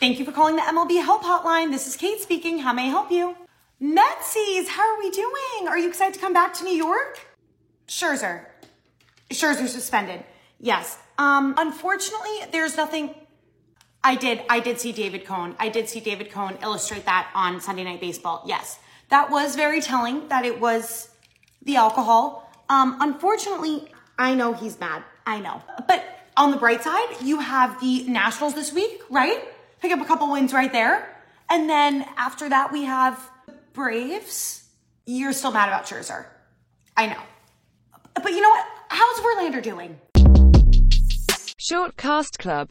Thank you for calling the MLB Help Hotline. This is Kate speaking. How may I help you? Metsies, how are we doing? Are you excited to come back to New York? Scherzer suspended. Yes. Unfortunately, there's nothing. I did see David Cone. I did see David Cone illustrate that on Sunday Night Baseball. Yes. That was very telling that it was the alcohol. Unfortunately, I know he's mad. I know. But on the bright side, you have the Nationals this week, right? Pick up a couple wins right there. And then after that, we have Braves. You're still mad about Scherzer. I know. But you know what? How's Verlander doing? Shortcast Club.